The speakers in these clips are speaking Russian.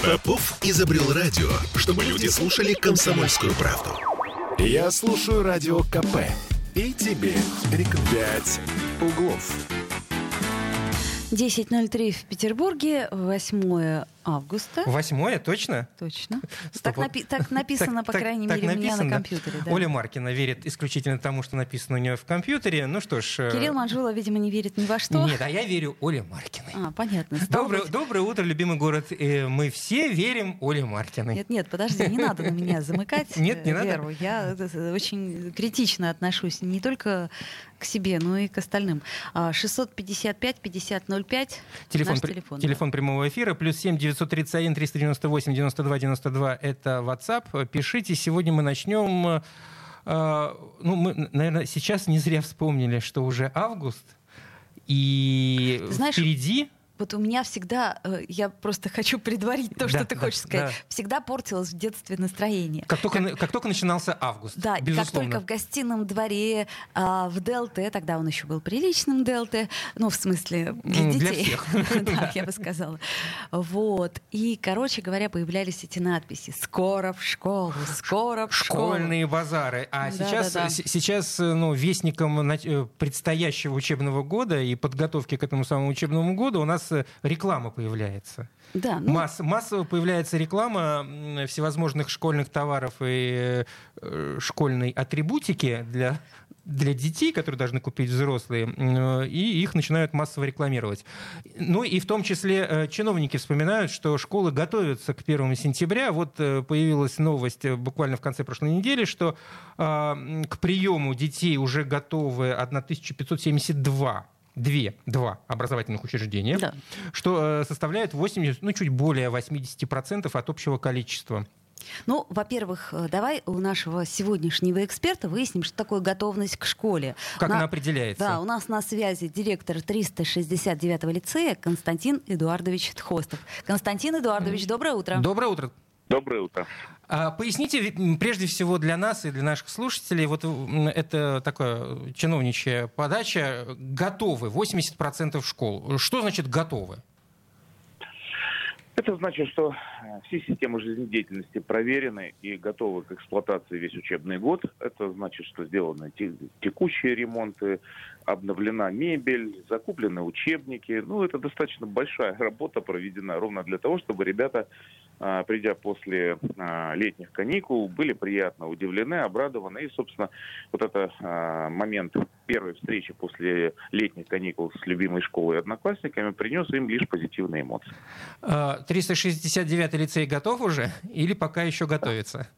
Попов изобрел радио, чтобы люди слушали «Комсомольскую правду». Я слушаю Радио КП и тебе рекомендую. «Пять углов». 10:03 в Петербурге, 8 августа. 8-е, точно? Точно. Так написано, по крайней мере, у меня на компьютере. Да. Оля Маркина верит исключительно тому, что написано у нее в компьютере. Ну что ж... Кирилл Манжула, видимо, не верит ни во что. Нет, а я верю Оле Маркиной. А, понятно. Доброе утро, любимый город. Мы все верим Оле Маркиной. Нет, подожди, не надо на меня замыкать. Нет, не надо. Я очень критично отношусь не только к себе, но и к остальным. 655-5005. Телефон прямого эфира. +7 931 398 92 92. Это WhatsApp. Пишите. Сегодня мы начнем... Мы, наверное, сейчас не зря вспомнили, что уже август. И знаешь, впереди... Вот у меня всегда, я просто хочу предварить то, что ты хочешь сказать, всегда портилось в детстве настроение. Как только начинался август, да, безусловно. Как только в Гостином дворе, в ДЛТ, тогда он еще был приличным ДЛТ, ну, в смысле, для детей. Для всех. Да, я бы сказала. Вот. И, короче говоря, появлялись эти надписи. Скоро в школу, скоро в школу. Школьные базары. А сейчас вестником предстоящего учебного года и подготовки к этому самому учебному году у нас реклама появляется. Да, массово появляется реклама всевозможных школьных товаров и школьной атрибутики для детей, которые должны купить взрослые, и их начинают массово рекламировать. Ну и в том числе чиновники вспоминают, что школы готовятся к 1 сентября. Вот появилась новость буквально в конце прошлой недели, что к приему детей уже готовы 1572 образовательных учреждения, да, что составляет чуть более 80% от общего количества. Ну, во-первых, давай у нашего сегодняшнего эксперта выясним, что такое готовность к школе. Как она определяется? Да, у нас на связи директор 369-го лицея Константин Эдуардович Тхостов. Константин Эдуардович, доброе утро. Доброе утро. Доброе утро. Поясните, прежде всего, для нас и для наших слушателей, вот это такая чиновничья подача, готовы 80% школ. Что значит готовы? Это значит, что все системы жизнедеятельности проверены и готовы к эксплуатации весь учебный год. Это значит, что сделаны текущие ремонты, обновлена мебель, закуплены учебники. Ну, это достаточно большая работа проведена ровно для того, чтобы ребята, придя после летних каникул, были приятно удивлены, обрадованы. И, собственно, вот этот момент первой встречи после летних каникул с любимой школой и одноклассниками принес им лишь позитивные эмоции. 369-й лицей готов уже или пока еще готовится?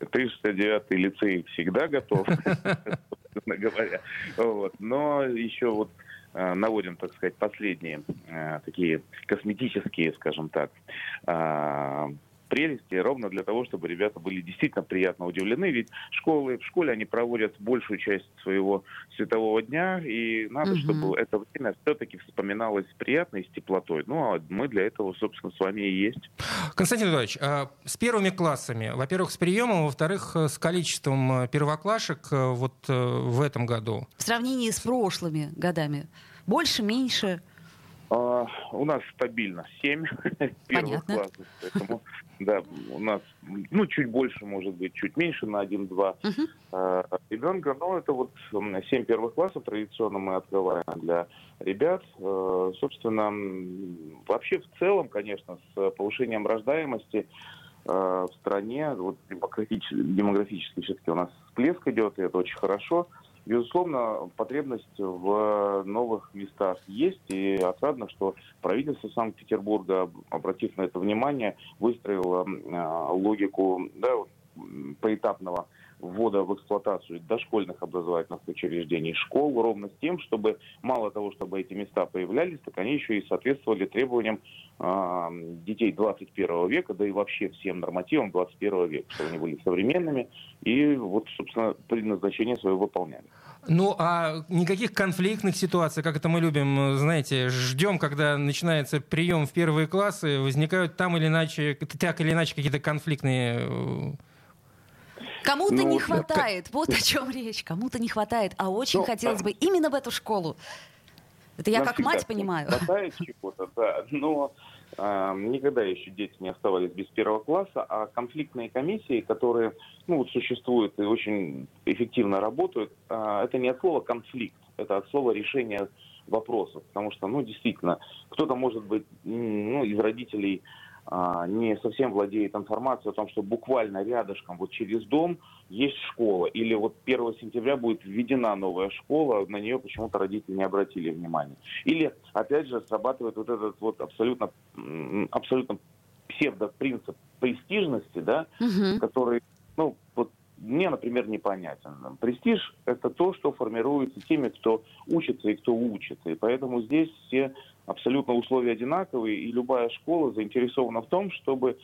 369-й лицей всегда готов, собственно говоря. Но еще наводим, так сказать, последние такие косметические, скажем так, прелести, ровно для того, чтобы ребята были действительно приятно удивлены. Ведь в школе они проводят большую часть своего светового дня, и надо, чтобы это время все-таки вспоминалось приятно и с теплотой. Ну, а мы для этого, собственно, с вами и есть. Константин Эдуардович, с первыми классами, во-первых, с приемом, во-вторых, с количеством первоклашек вот в этом году? В сравнении с прошлыми годами? Больше, меньше? У нас стабильно 7 первых классов, поэтому у нас чуть больше, может быть, чуть меньше на 1-2 ребенка, но это 7 первых классов традиционно мы открываем для ребят. Собственно, вообще в целом, конечно, с повышением рождаемости в стране, демографически все-таки у нас всплеск идет, и это очень хорошо. Безусловно, потребность в новых местах есть, и отрадно, что правительство Санкт-Петербурга, обратив на это внимание, выстроило логику поэтапного ввода в эксплуатацию дошкольных образовательных учреждений, школ, ровно с тем, чтобы мало того, чтобы эти места появлялись, так они еще и соответствовали требованиям детей 21 века, да и вообще всем нормативам 21 века, чтобы они были современными и, собственно, предназначение свое выполняли. Ну, а никаких конфликтных ситуаций, как это мы любим, знаете, ждем, когда начинается прием в первые классы, возникают так или иначе какие-то конфликтные... Кому-то не хватает, вот о чем речь, а очень хотелось бы именно в эту школу. Это я как мать понимаю. Хватает чего-то, да. Но никогда еще дети не оставались без первого класса, а конфликтные комиссии, которые существуют и очень эффективно работают, это не от слова конфликт, это от слова решение вопросов. Потому что, действительно, кто-то, может быть, из родителей не совсем владеет информацией о том, что буквально рядышком, через дом, есть школа. Или 1 сентября будет введена новая школа, на нее почему-то родители не обратили внимания. Или, опять же, срабатывает этот абсолютно псевдопринцип престижности, да, который, мне, например, непонятен. Престиж – это то, что формируется теми, кто учится и кто учится. И поэтому здесь все абсолютно условия одинаковые, и любая школа заинтересована в том, чтобы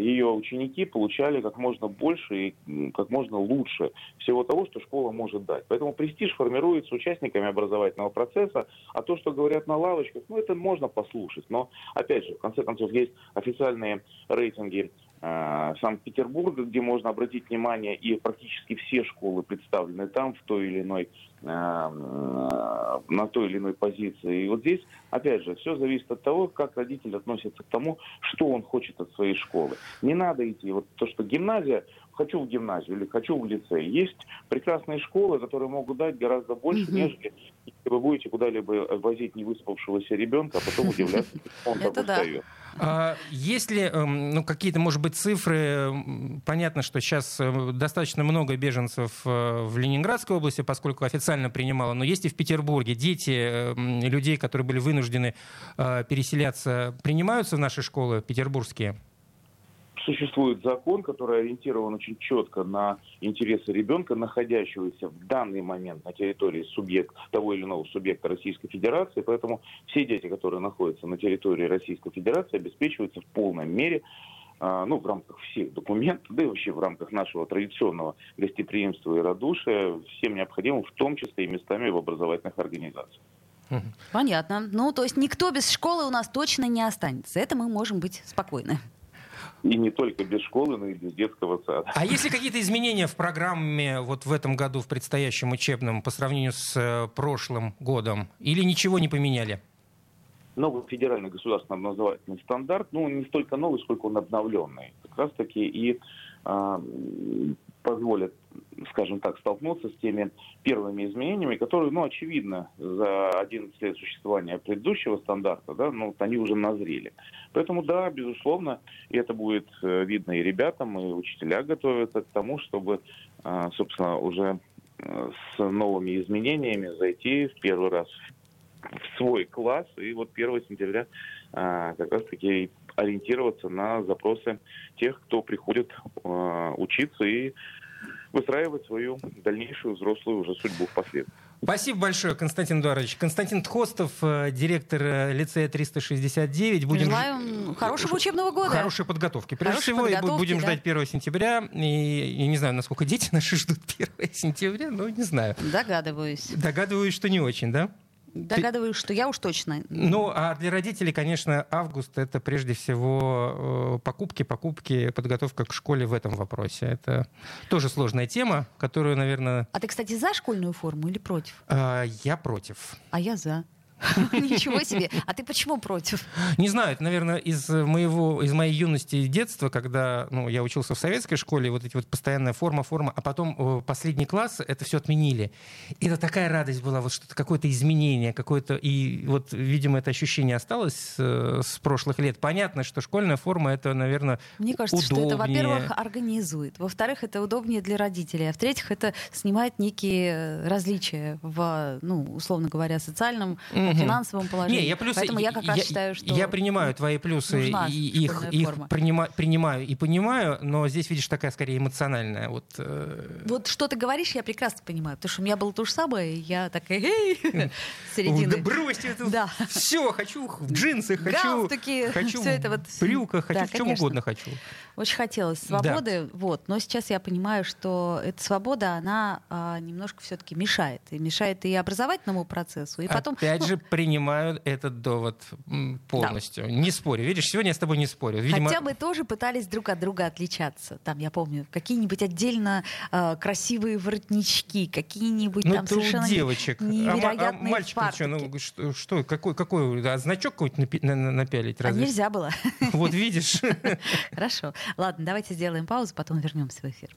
ее ученики получали как можно больше и как можно лучше всего того, что школа может дать. Поэтому престиж формируется участниками образовательного процесса, а то, что говорят на лавочках, это можно послушать. Но, опять же, в конце концов, есть официальные рейтинги Санкт-Петербурга, где можно обратить внимание, и практически все школы представлены там в той или иной, на той или иной позиции. И здесь, опять же, все зависит от того, как родитель относится к тому, что он хочет от своей школы. Не надо идти, то, что гимназия, хочу в гимназию или хочу в лицей. Есть прекрасные школы, которые могут дать гораздо больше, нежели если вы будете куда-либо возить невыспавшегося ребенка, а потом удивляться, что он так устает. Есть ли какие-то, может быть, цифры? Понятно, что сейчас достаточно много беженцев в Ленинградской области, поскольку официально принимала, но есть и в Петербурге. Дети людей, которые были вынуждены переселяться, принимаются в наши школы петербургские? Существует закон, который ориентирован очень четко на интересы ребенка, находящегося в данный момент на территории того или иного субъекта Российской Федерации. Поэтому все дети, которые находятся на территории Российской Федерации, обеспечиваются в полной мере, в рамках всех документов, да и вообще в рамках нашего традиционного гостеприимства и радушия, всем необходимым, в том числе и местами в образовательных организациях. Понятно. То есть никто без школы у нас точно не останется. Это мы можем быть спокойны. И не только без школы, но и без детского сада. А есть ли какие-то изменения в программе в этом году, в предстоящем учебном, по сравнению с прошлым годом? Или ничего не поменяли? Новый федеральный государственный образовательный стандарт, не столько новый, сколько он обновленный, как раз таки и позволит, скажем так, столкнуться с теми первыми изменениями, которые, очевидно, за 11 лет существования предыдущего стандарта, они уже назрели. Поэтому, да, безусловно, и это будет видно и ребятам, и учителя готовятся к тому, чтобы, собственно, уже с новыми изменениями зайти в первый раз в свой класс, и 1 сентября как раз-таки ориентироваться на запросы тех, кто приходит учиться и выстраивать свою дальнейшую взрослую уже судьбу впоследствии. Спасибо большое, Константин Эдуардович. Константин Тхостов, директор лицея 369. Желаем хорошего учебного года. Хорошей подготовки. Прежде всего, будем ждать 1 сентября. И я не знаю, насколько дети наши ждут 1 сентября, не знаю. Догадываюсь. Догадываюсь, что не очень, да? Догадываюсь, что я уж точно. А для родителей, конечно, август — это прежде всего покупки, подготовка к школе в этом вопросе. Это тоже сложная тема, которую, наверное... А ты, кстати, за школьную форму или против? Я против. А я за. Ничего себе. А ты почему против? Не знаю. Это, наверное, из моей юности и детства, когда я учился в советской школе, постоянная форма. А потом последний класс это все отменили. И это такая радость была, что-то какое-то изменение, какое-то... И видимо, это ощущение осталось с прошлых лет. Понятно, что школьная форма это, наверное, мне кажется, удобнее. Что это, во-первых, организует. Во-вторых, это удобнее для родителей. А в-третьих, это снимает некие различия в, условно говоря, социальном... финансовом положении. Поэтому я как раз считаю, что... Я принимаю твои плюсы, и их принимаю и понимаю, но здесь, видишь, такая скорее эмоциональная. Что ты говоришь, я прекрасно понимаю, потому что у меня было то же самое, и я такая... середины. Да бросьте это! Да. Все, хочу в джинсах, хочу в брюках, хочу в чем угодно хочу. Очень хотелось свободы, но сейчас я понимаю, что эта свобода, она немножко все-таки мешает. И мешает и образовательному процессу, и потом... Опять же, Принимаю этот довод полностью. Да. Не спорю. Видишь, сегодня я с тобой не спорю. Видимо... Хотя мы тоже пытались друг от друга отличаться. Там, я помню, какие-нибудь отдельно красивые воротнички, какие-нибудь там совершенно невероятные фартуки. Мальчик, что, какой, значок какой-нибудь напялить? Разве? А нельзя было. Вот видишь. Хорошо. Ладно, давайте сделаем паузу, потом вернемся в эфир.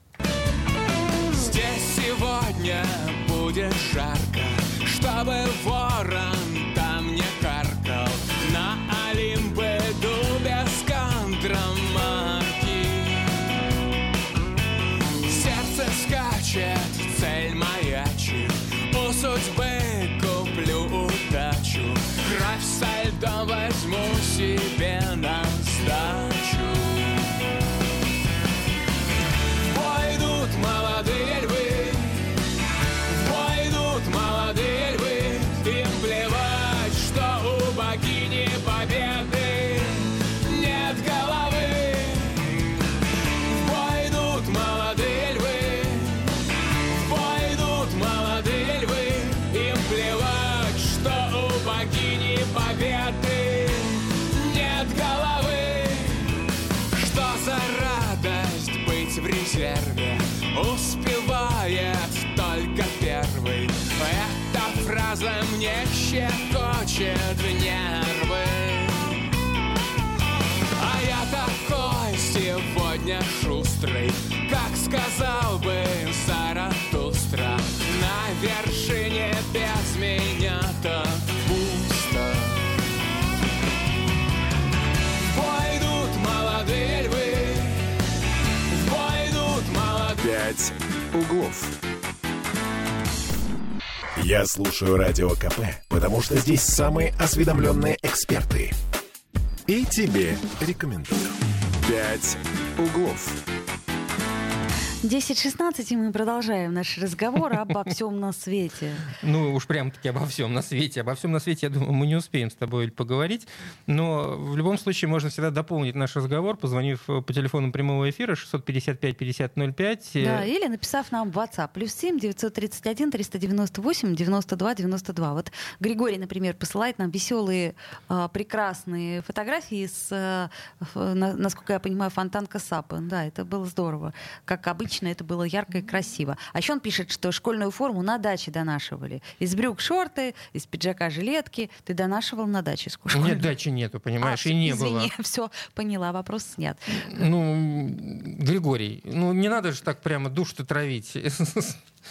Здесь сегодня будет жарко, чтобы ворон там не каркал. На Олимп иду без контрамарки. Сердце скачет, цель маячит. У судьбы куплю удачу. Кровь со льдом возьму себе на сдачу. Пойдут молодые львы. Успевает только первый. Эта фраза мне щекочет нервы. А я такой сегодня шустрый, как сказал бы Заратустра. На вершине без меня-то пусто. Пойдут молодые львы. «Пять углов». Я слушаю Радио КП, потому что здесь самые осведомленные эксперты. И тебе рекомендую. «Пять углов». 10:16, и мы продолжаем наш разговор обо всем на свете. Ну, уж прям-таки обо всем на свете. Обо всем на свете, я думаю, мы не успеем с тобой поговорить. Но в любом случае можно всегда дополнить наш разговор, позвонив по телефону прямого эфира 655-5005. Да, или написав нам в WhatsApp. +7 931 398 92 92. Вот Григорий, например, посылает нам веселые, прекрасные фотографии с, насколько я понимаю, Фонтанка SUP. Да, это было здорово. Как обычно. Это было ярко и красиво. А еще он пишет, что школьную форму на даче донашивали. Из брюк шорты, из пиджака жилетки. Ты донашивал на даче скучно? Нет, дачи нету, понимаешь, и не было. Извини, все, поняла, вопрос снят. Ну, Григорий, ну не надо же так прямо душу-то травить.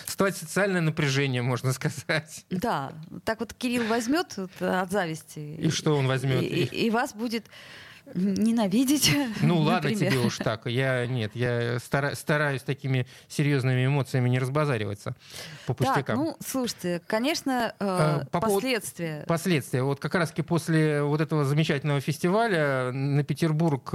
Ставить социальное напряжение, можно сказать. Да, так вот Кирилл возьмет от зависти. И что он возьмет? И вас будет... ненавидеть. Ну ладно тебе уж так. Я стараюсь такими серьезными эмоциями не разбазариваться по пустякам. Так, ну слушайте, конечно, последствия. Последствия. Вот как раз-таки после вот этого замечательного фестиваля на Петербург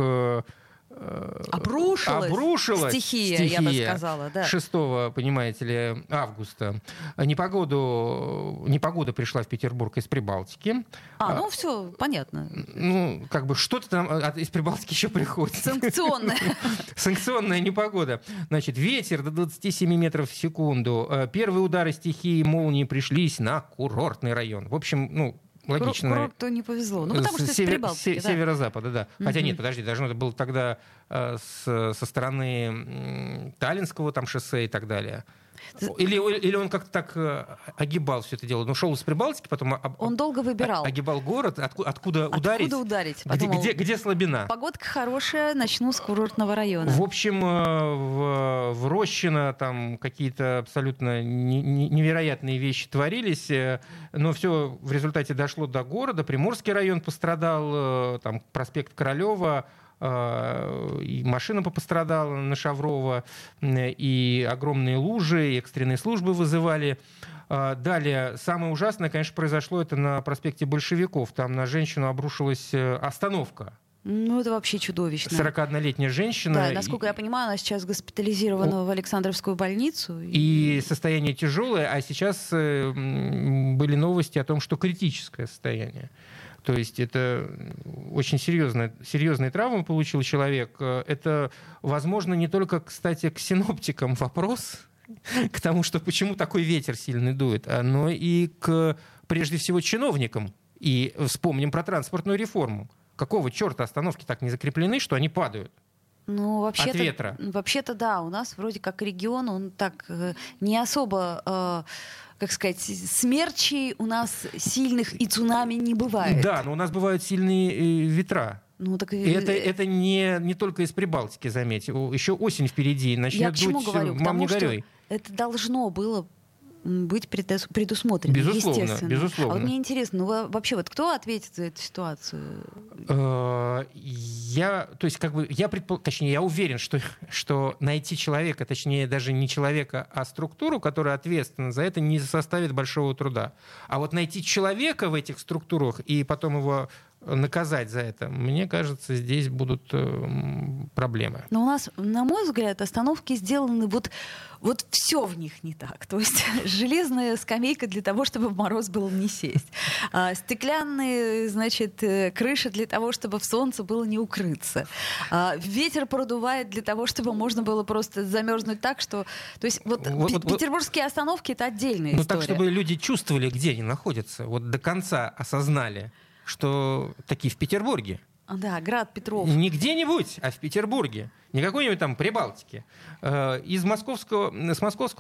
обрушилась стихия, я бы сказала, да. 6, понимаете ли, августа. Непогода пришла в Петербург из Прибалтики. Ну все понятно. Ну, как бы что-то там из Прибалтики еще приходит. Санкционная непогода. Значит, ветер до 27 метров в секунду. Первые удары стихии молнии пришлись на Курортный район. В общем, ну, логично. Курорту не повезло. Ну, потому что из Прибалтики, да. Северо-запада, да. Mm-hmm. Хотя нет, подожди, должно это было тогда со стороны Таллинского там шоссе и так далее. Или он как-то так огибал все это дело. Ну, шел из Прибалтики, потом... Он долго выбирал. Огибал город, откуда ударить. Откуда ударить. Подумал, где слабина. Погодка хорошая, начну с Курортного района. В общем, в Рощино там какие-то абсолютно невероятные вещи творились, но все в результате дошло до города. Приморский район пострадал, там проспект Королева, и машина пострадала на Шаврово, и огромные лужи, и экстренные службы вызывали. Далее, самое ужасное, конечно, произошло это на проспекте Большевиков. Там на женщину обрушилась остановка. Ну, это вообще чудовищно. 41-летняя женщина. Да, насколько я понимаю, она сейчас госпитализирована в Александровскую больницу. И состояние тяжелое, а сейчас были новости о том, что критическое состояние. То есть это очень серьезные травмы получил человек. Это, возможно, не только, кстати, к синоптикам вопрос. к тому, что почему такой ветер сильный дует, но и к, прежде всего, чиновникам. И вспомним про транспортную реформу. Какого черта остановки так не закреплены, что они падают? Ну, вообще-то, от ветра. Вообще-то, да, у нас вроде как регион, он так не особо... как сказать, смерчей у нас сильных и цунами не бывает. Да, но у нас бывают сильные ветра. Ну, так... Это не только из Прибалтики, заметь. Еще осень впереди, начнет дуть мам не горюй. Это должно было быть предусмотрено, безусловно, естественно. Безусловно. А вот мне интересно, ну вообще вот кто ответит за эту ситуацию? Я уверен, что найти человека, точнее даже не человека, а структуру, которая ответственна за это, не составит большого труда. А вот найти человека в этих структурах и потом его наказать за это, мне кажется, здесь будут проблемы. Но у нас, на мой взгляд, остановки сделаны вот все в них не так. То есть железная скамейка для того, чтобы в мороз было не сесть. Стеклянные, крыши для того, чтобы в солнце было не укрыться. Ветер продувает для того, чтобы можно было просто замерзнуть так, что... То есть петербургские остановки — это отдельная история. Ну так, чтобы люди чувствовали, где они находятся. Вот до конца осознали, что такие в Петербурге. Да, град Петров. Не где-нибудь, а в Петербурге. Не какой-нибудь там Прибалтике. С Московского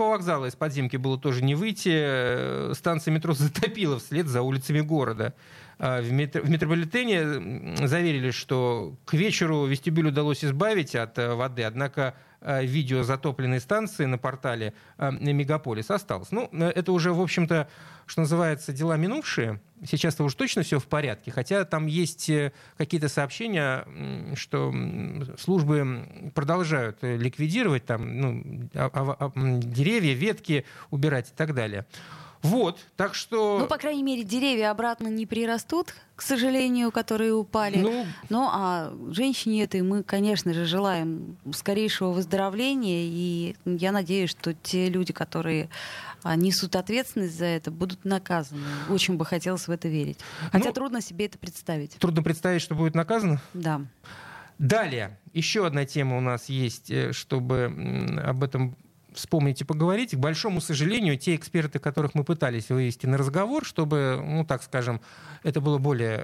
вокзала из подземки было тоже не выйти. Станция метро затопила вслед за улицами города. В метрополитене заверили, что к вечеру вестибюль удалось избавить от воды, однако видео затопленной станции на портале «Мегаполис» осталось. Ну, это уже, в общем-то, что называется, дела минувшие. Сейчас-то уж точно все в порядке, хотя там есть какие-то сообщения, что службы продолжают ликвидировать там, деревья, ветки убирать и так далее. Вот, так что... Ну, по крайней мере, деревья обратно не прирастут, к сожалению, которые упали. Ну, а женщине этой мы, конечно же, желаем скорейшего выздоровления. И я надеюсь, что те люди, которые несут ответственность за это, будут наказаны. Очень бы хотелось в это верить. Хотя трудно себе это представить. Трудно представить, что будет наказано? Да. Далее. Еще одна тема у нас есть, чтобы об этом... вспомнить и поговорить. К большому сожалению, те эксперты, которых мы пытались вывести на разговор, чтобы, это было более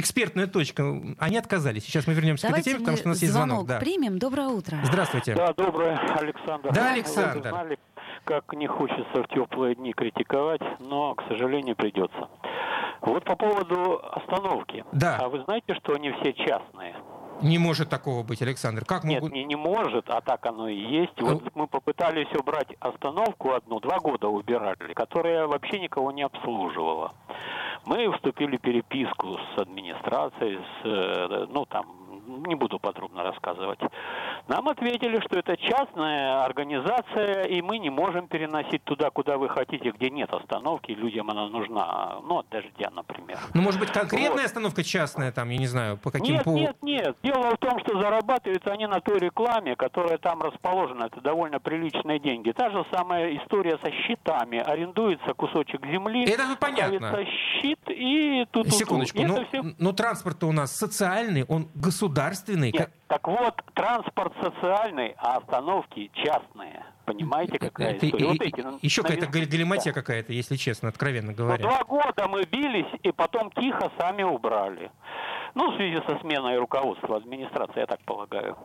экспертная точка, они отказались. Сейчас мы вернемся к этой теме, потому что у нас есть звонок. Да. Примем. Доброе утро. Здравствуйте. Да, доброе, Александр. Да, Александр. Вы знали, как не хочется в теплые дни критиковать, но, к сожалению, придется. Вот по поводу остановки. Да. А вы знаете, что они все частные? Не может такого быть, Александр. Как могут... Нет, не может, а так оно и есть. Вот мы попытались убрать остановку одну, 2 года убирали, которая вообще никого не обслуживала. Мы вступили в переписку с администрацией, не буду подробно рассказывать. Нам ответили, что это частная организация, и мы не можем переносить туда, куда вы хотите, где нет остановки, людям она нужна, от дождя, например. Ну, может быть, конкретная остановка частная, там, я не знаю, по каким... Нет. Дело в том, что зарабатывают они на той рекламе, которая там расположена, это довольно приличные деньги. Та же самая история со щитами. Арендуется кусочек земли. Это тут понятно. Щит и тут... Секундочку, но транспорт-то у нас социальный, он государственный. Нет, так вот, транспорт социальный, а остановки частные. Понимаете, какая история? Еще какая-то галиматья какая-то, если честно, откровенно говоря. 2 года мы бились, и потом тихо сами убрали. В связи со сменой руководства администрации, я так полагаю.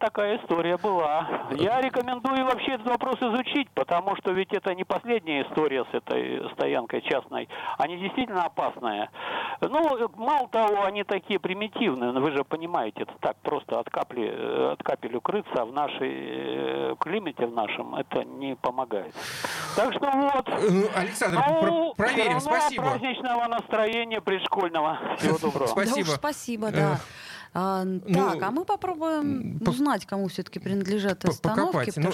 Такая история была. Я рекомендую вообще этот вопрос изучить, потому что ведь это не последняя история с этой стоянкой частной. Они действительно опасные. Мало того, они такие примитивные. Вы же понимаете, это так просто от капель укрыться в нашей климате, в нашем, это не помогает. Так что вот. Александр, проверим. Спасибо. Праздничного настроения предшкольного. Всего доброго. Спасибо. Да уж, спасибо, да. А мы попробуем узнать, кому все-таки принадлежат остановки, покопать. Потому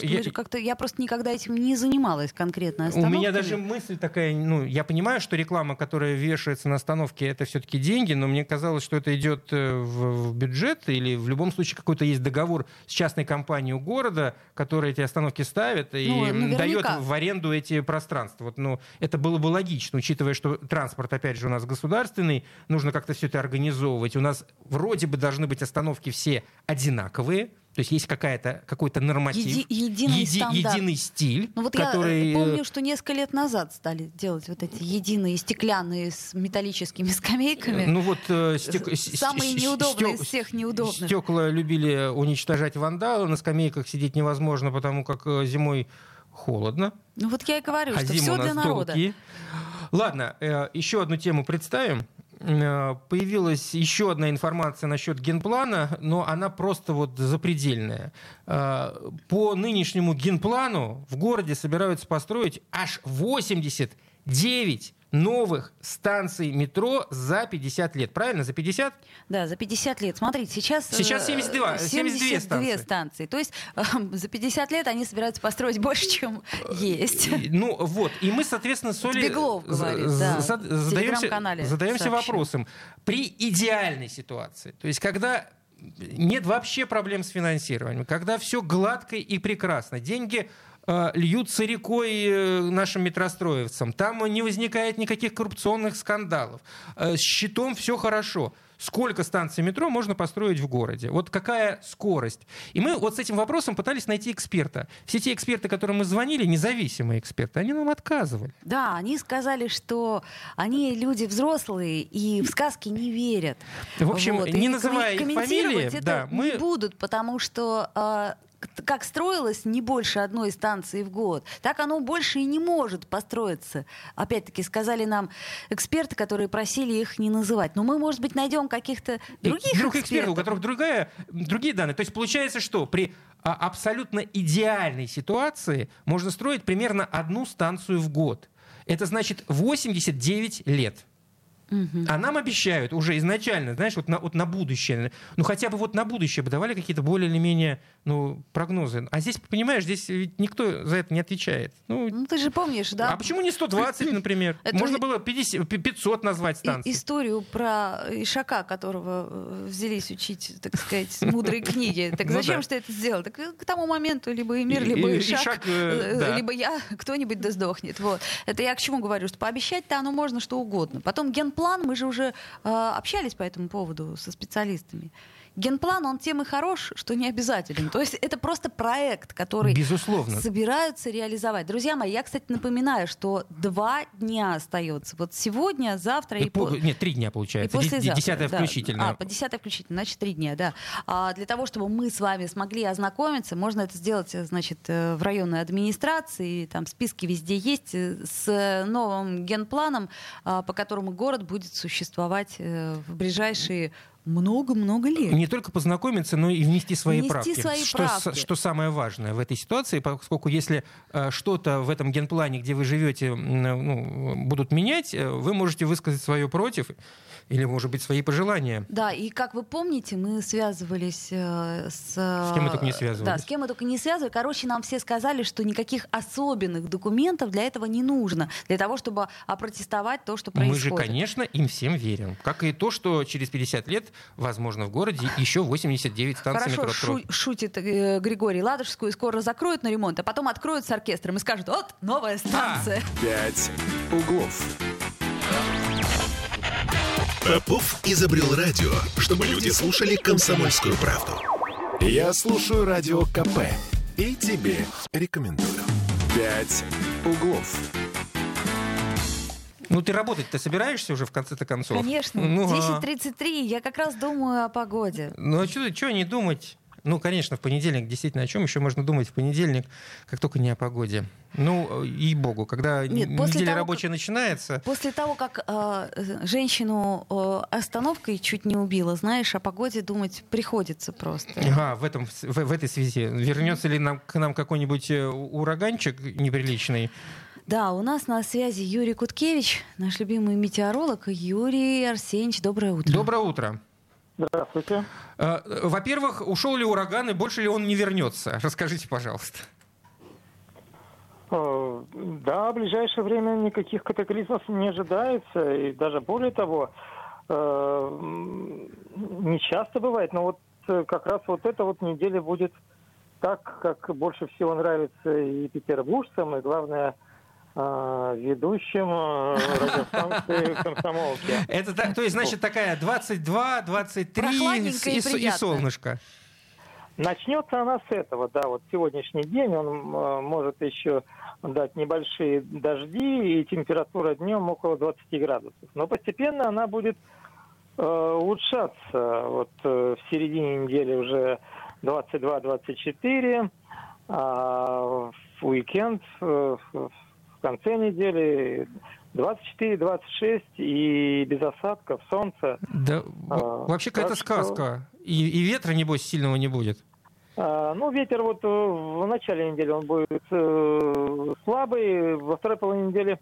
что я просто никогда этим не занималась конкретно остановками. У меня даже мысль такая, я понимаю, что реклама, которая вешается на остановке, это все-таки деньги, но мне казалось, что это идет в бюджет, или в любом случае какой-то есть договор с частной компанией у города, которая эти остановки ставит и дает в аренду между эти пространства. Вот, ну, это было бы логично, учитывая, что транспорт, опять же, у нас государственный, нужно как-то все это организовывать. У нас вроде бы должны быть остановки все одинаковые. То есть есть какой-то норматив, единый стиль. Ну вот который... Я помню, что несколько лет назад стали делать вот эти единые стеклянные с металлическими скамейками. Ну вот самые неудобные из всех неудобных. Стекла любили уничтожать вандалы, на скамейках сидеть невозможно, потому как зимой холодно. Ну вот я и говорю, что все для народа. Ладно, еще одну тему представим. Появилась еще одна информация насчет генплана, но она просто вот запредельная. По нынешнему генплану в городе собираются построить аж 89 новых станций метро за 50 лет. Правильно? За 50? Да, за 50 лет. Смотрите, сейчас 72 станции. То есть за 50 лет они собираются построить больше, чем есть. Ну вот. И мы, соответственно, с Олей задаемся вопросом. При идеальной ситуации, то есть когда нет вообще проблем с финансированием, когда все гладко и прекрасно, деньги льются рекой нашим метростроевцам. Там не возникает никаких коррупционных скандалов. С счетом все хорошо. Сколько станций метро можно построить в городе? Вот какая скорость? И мы вот с этим вопросом пытались найти эксперта. Все те эксперты, которым мы звонили, независимые эксперты, они нам отказывали. Да, они сказали, что они люди взрослые и в сказки не верят. В общем, вот. Не называя их фамилии, да, мы будут, потому что... Как строилось не больше одной станции в год, так оно больше и не может построиться. Опять-таки сказали нам эксперты, которые просили их не называть. Но мы, может быть, найдем каких-то других экспертов, у которых другие данные. То есть получается, что при абсолютно идеальной ситуации можно строить примерно одну станцию в год. Это значит 89 лет. А нам обещают уже изначально, знаешь, вот на будущее, ну хотя бы вот на будущее бы давали какие-то более или менее прогнозы. А здесь, понимаешь, здесь ведь никто за это не отвечает. Ну ты же помнишь, да? А почему не 120, например? Можно было 500 назвать станций. Историю про Ишака, которого взялись учить, так сказать, мудрые книги. Так зачем что это сделал? Так к тому моменту либо Эмир, либо Ишак, либо я, кто-нибудь да сдохнет. Это я к чему говорю, что пообещать-то оно можно что угодно. Потом генплан, мы же уже общались по этому поводу со специалистами. Генплан, он тем и хорош, что не обязателен. То есть это просто проект, который собираются реализовать. Друзья мои, я, кстати, напоминаю, что 2 дня остается. Вот сегодня, завтра и после... Нет, 3 дня получается. И послезавтра. 10-е включительно. Да. По 10-е включительно, значит, 3 дня, да. Для того, чтобы мы с вами смогли ознакомиться, можно это сделать, значит, в районной администрации, там списки везде есть, с новым генпланом, по которому город будет существовать в ближайшие много-много лет. Не только познакомиться, но и внести свои правки. Что самое важное в этой ситуации, поскольку если что-то в этом генплане, где вы живете, будут менять, вы можете высказать свое против или, может быть, свои пожелания. Да, и как вы помните, мы связывались с... С кем мы только не связывались. Да, с кем мы только не связывались. Короче, нам все сказали, что никаких особенных документов для этого не нужно, для того, чтобы опротестовать то, что происходит. Мы же, конечно, им всем верим. Как и то, что через 50 лет возможно, в городе еще 89 станций метро. Хорошо шутит Григорий. Ладожскую скоро закроют на ремонт, а потом откроют с оркестром и скажут: вот новая станция. 5 углов. Попов изобрел радио, чтобы люди слушали «Комсомольскую правду». Я слушаю Радио КП и тебе рекомендую. 5 углов. Ну, ты работать-то собираешься уже в конце-то концов? Конечно. 10:33. Я как раз думаю о погоде. Ну, а что не думать? Ну, конечно, в понедельник действительно о чем еще можно думать в понедельник, как только не о погоде. Ну, ей-богу, когда неделя рабочая начинается... После того, как женщину остановкой чуть не убила, знаешь, о погоде думать приходится просто. Ага, в этой связи. Вернется ли к нам какой-нибудь ураганчик неприличный? Да, у нас на связи Юрий Куткевич, наш любимый метеоролог. Юрий Арсеньевич, доброе утро. Доброе утро. Здравствуйте. Во-первых, ушел ли ураган и больше ли он не вернется? Расскажите, пожалуйста. Да, в ближайшее время никаких катаклизмов не ожидается. И даже более того, не часто бывает, но вот как раз вот эта вот неделя будет так, как больше всего нравится и петербуржцам, и главное... ведущим радиостанции «Комсомолки». Это так, то есть, значит, такая 22, 23 и солнышко. Начнется она с этого, да, вот сегодняшний день, он может еще дать небольшие дожди, и температура днем около 20 градусов. Но постепенно она будет улучшаться. Вот в середине недели уже 22-24, а в уикенд, в конце недели 24-26 и без осадков, солнце. Да, вообще какая-то сказка. И ветра, небось, сильного не будет? Ну, ветер вот в начале недели он будет слабый, во второй половине недели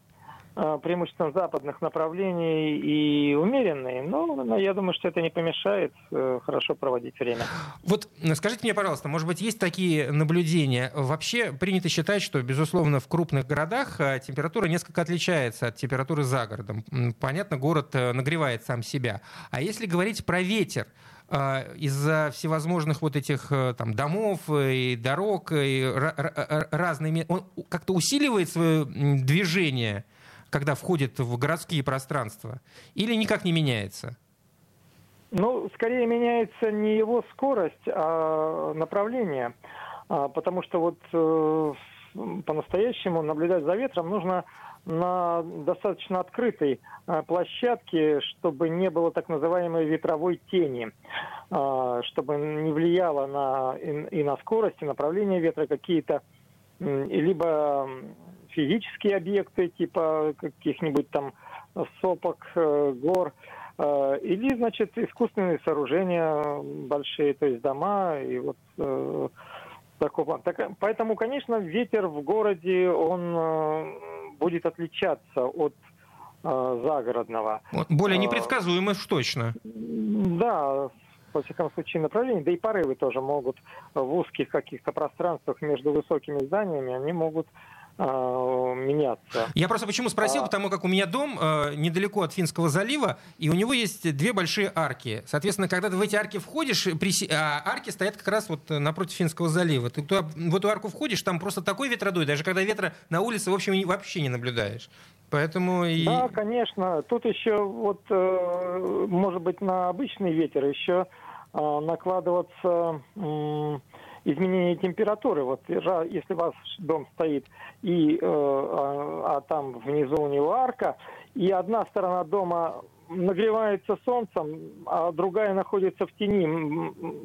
преимущественно западных направлений и умеренный. Но я думаю, что это не помешает хорошо проводить время. Вот скажите мне, пожалуйста, может быть, есть такие наблюдения? Вообще принято считать, что, безусловно, в крупных городах температура несколько отличается от температуры за городом. Понятно, город нагревает сам себя. А если говорить про ветер, из-за всевозможных вот этих там домов и дорог, и разными, он как-то усиливает свое движение, когда входит в городские пространства, или никак не меняется? Ну, скорее меняется не его скорость, а направление. Потому что вот по-настоящему наблюдать за ветром нужно на достаточно открытой площадке, чтобы не было так называемой ветровой тени, чтобы не влияло на скорость, и направление ветра какие-то, либо физические объекты, типа каких-нибудь там сопок, гор, или, значит, искусственные сооружения большие, то есть дома и вот такого. Поэтому, конечно, ветер в городе, он будет отличаться от загородного. Более непредсказуемо уж точно. Да, во всяком случае, направление. Да и порывы тоже могут в узких каких-то пространствах между высокими зданиями, они могут меняться. Я просто почему спросил, потому как у меня дом недалеко от Финского залива, и у него есть две большие арки. Соответственно, когда ты в эти арки входишь, арки стоят как раз вот напротив Финского залива. Ты туда, в эту арку входишь, там просто такой ветродуй, даже когда ветра на улице, в общем, вообще не наблюдаешь. Поэтому и... Да, конечно. Тут еще вот, может быть, на обычный ветер еще накладываться... изменение температуры. Вот если ваш дом стоит, и а там внизу у него арка, и одна сторона дома нагревается солнцем, а другая находится в тени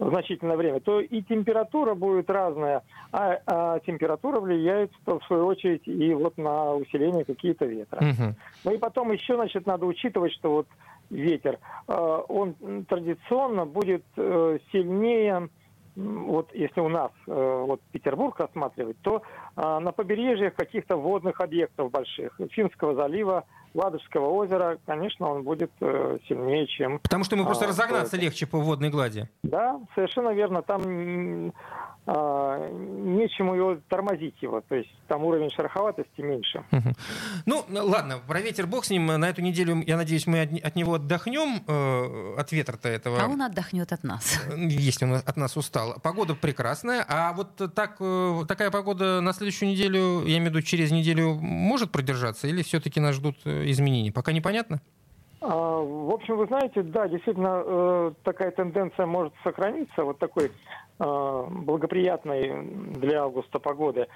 значительное время, то и температура будет разная, а температура влияет, в свою очередь, и вот на усиление какие-то ветра. Угу. Ну и потом еще, значит, надо учитывать, что вот ветер, он традиционно будет сильнее. Вот если у нас вот Петербург рассматривать, то на побережьях каких-то водных объектов больших, Финского залива, Ладожского озера, конечно, он будет сильнее, чем... Потому что ему просто разогнаться легче по водной глади. Да, совершенно верно. Там нечему его тормозить его. То есть там уровень шероховатости меньше. Угу. Ну, ладно, про ветер бог с ним. На эту неделю, я надеюсь, мы от него отдохнем, от ветра-то этого. А он отдохнет от нас. Если он от нас устал. Погода прекрасная. А вот такая погода на следующую неделю, я имею в виду через неделю, может продержаться? Или все-таки нас ждут изменений? Пока непонятно? В общем, вы знаете, да, действительно, такая тенденция может сохраниться, вот такой благоприятной для августа погоды.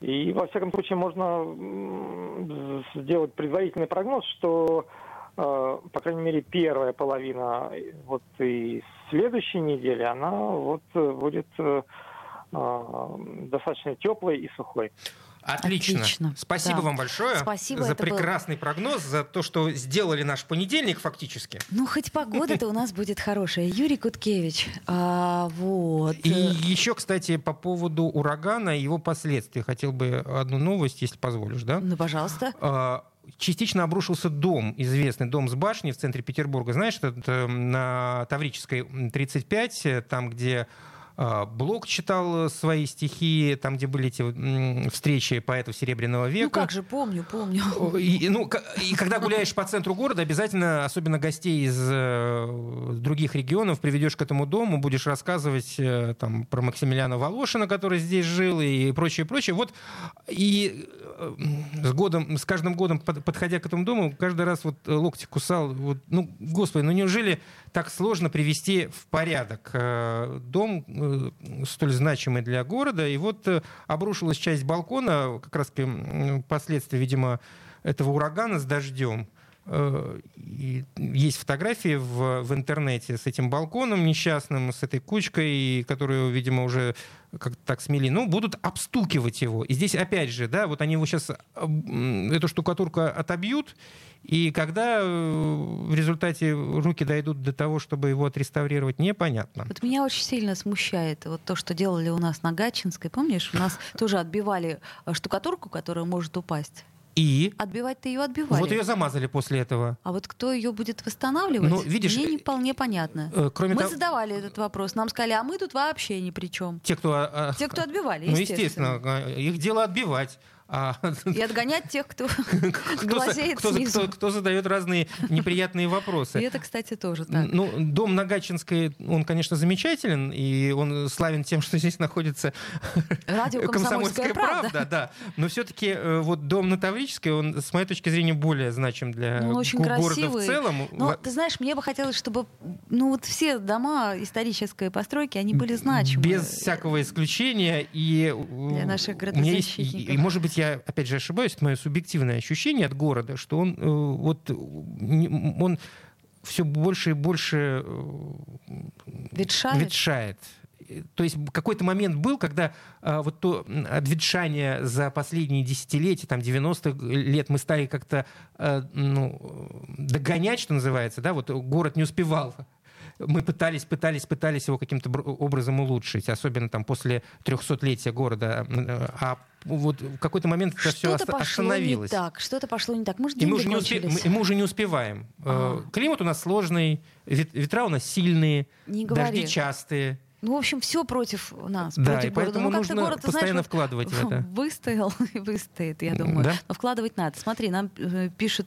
И, во всяком случае, можно сделать предварительный прогноз, что, по крайней мере, первая половина вот и следующей недели, она вот будет достаточно теплой и сухой. Отлично. Спасибо вам большое. Спасибо за прекрасный прогноз, за то, что сделали наш понедельник фактически. Ну, хоть погода-то у нас будет хорошая. Юрий Куткевич, вот. И еще, кстати, по поводу урагана и его последствий. Хотел бы одну новость, если позволишь, да? Ну, пожалуйста. Частично обрушился дом, известный дом с башней в центре Петербурга. Знаешь, это на Таврической 35, там, где... Блок читал свои стихи, там, где были эти встречи поэтов Серебряного века. Ну как же, помню. И когда гуляешь по центру города, обязательно, особенно гостей из других регионов, приведешь к этому дому, будешь рассказывать там, про Максимилиана Волошина, который здесь жил, и прочее. Вот, и с каждым годом, подходя к этому дому, каждый раз вот локти кусал. Вот, ну, господи, ну неужели так сложно привести в порядок дом, столь значимый для города? И вот обрушилась часть балкона, как раз последствия, видимо, этого урагана с дождем. Есть фотографии в интернете с этим балконом несчастным, с этой кучкой, которую, видимо, уже как-то так смели. Ну, будут обстукивать его. И здесь, опять же, да, вот они его сейчас, эту штукатурку отобьют, и когда в результате руки дойдут до того, чтобы его отреставрировать, непонятно. Вот меня очень сильно смущает вот то, что делали у нас на Гатчинской. Помнишь, у нас тоже отбивали штукатурку, которая может упасть. И отбивать-то ее отбивали. Вот ее замазали после этого. А вот кто ее будет восстанавливать, ну, видишь, мне не вполне понятно. Задавали этот вопрос. Нам сказали, а мы тут вообще ни при чем. Те, кто отбивали, ну, естественно. Их дело отбивать. И отгонять тех, кто глазеет снизу. Кто задает разные неприятные вопросы. И это, кстати, тоже так. Ну, дом на Гатчинской, он, конечно, замечателен, и он славен тем, что здесь находится радио «Комсомольская правда». Да. Но все-таки вот дом на Таврической, он, с моей точки зрения, более значим для города в целом. Ну, ты знаешь, мне бы хотелось, чтобы все дома исторической постройки, они были значимы. Без всякого исключения. И для наших градозащитников. И, может быть, я, опять же, ошибаюсь, это мое субъективное ощущение от города, что он все больше и больше ветшает. То есть какой-то момент был, когда вот то обветшание за последние десятилетия, там 90-х лет, мы стали как-то догонять, что называется, да, вот город не успевал. Мы пытались его каким-то образом улучшить, особенно там после 300-летия города. А вот в какой-то момент это все остановилось. Что-то пошло не так. Может, деньги кончились. Мы уже не успеваем. Климат у нас сложный, ветра у нас сильные, дожди частые. Ну, в общем, все против нас, да, против города. Ну, как-то город, постоянно вкладывать в это. Выстоял и выстоит, я думаю. Да? Но вкладывать надо. Смотри, нам пишут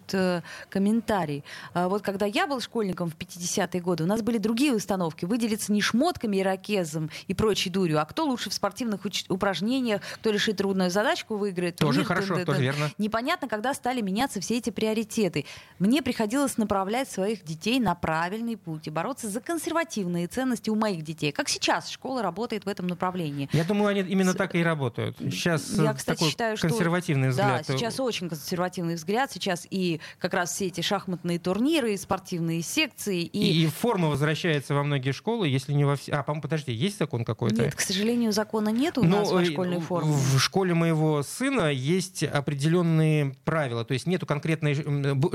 комментарий. Вот когда я был школьником в 50-е годы, у нас были другие установки. Выделиться не шмотками, ирокезом и прочей дурью, а кто лучше в спортивных упражнениях, кто решит трудную задачку, выиграет. Тоже хорошо, тоже верно. Непонятно, когда стали меняться все эти приоритеты. Мне приходилось направлять своих детей на правильный путь и бороться за консервативные ценности у моих детей. Как сейчас? Сейчас школа работает в этом направлении. Я думаю, они именно так и работают. Сейчас я, кстати, такой считаю, консервативный взгляд. Да, сейчас очень консервативный взгляд. Сейчас и как раз все эти шахматные турниры, и спортивные секции. И форма возвращается во многие школы, если не во все... А, по-моему, подожди, есть закон какой-то? Нет, к сожалению, закона нет у нас во школьной форме. В школе моего сына есть определенные правила. То есть нету конкретной...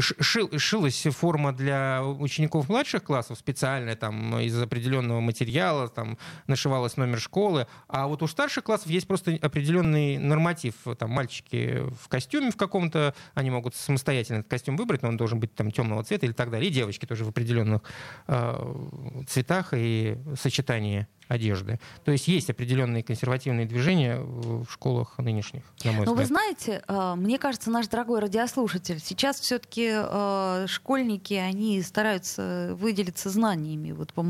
Шилась форма для учеников младших классов специальная, там, из определенного материала, там, нашивалось номер школы, а вот у старших классов есть просто определенный норматив. Там мальчики в костюме в каком-то, они могут самостоятельно этот костюм выбрать, но он должен быть там темного цвета или так далее. И девочки тоже в определенных цветах и сочетании одежды. То есть есть определенные консервативные движения в школах нынешних, на мой взгляд. Но вы знаете, мне кажется, наш дорогой радиослушатель, сейчас все-таки школьники, они стараются выделиться знаниями. Вот по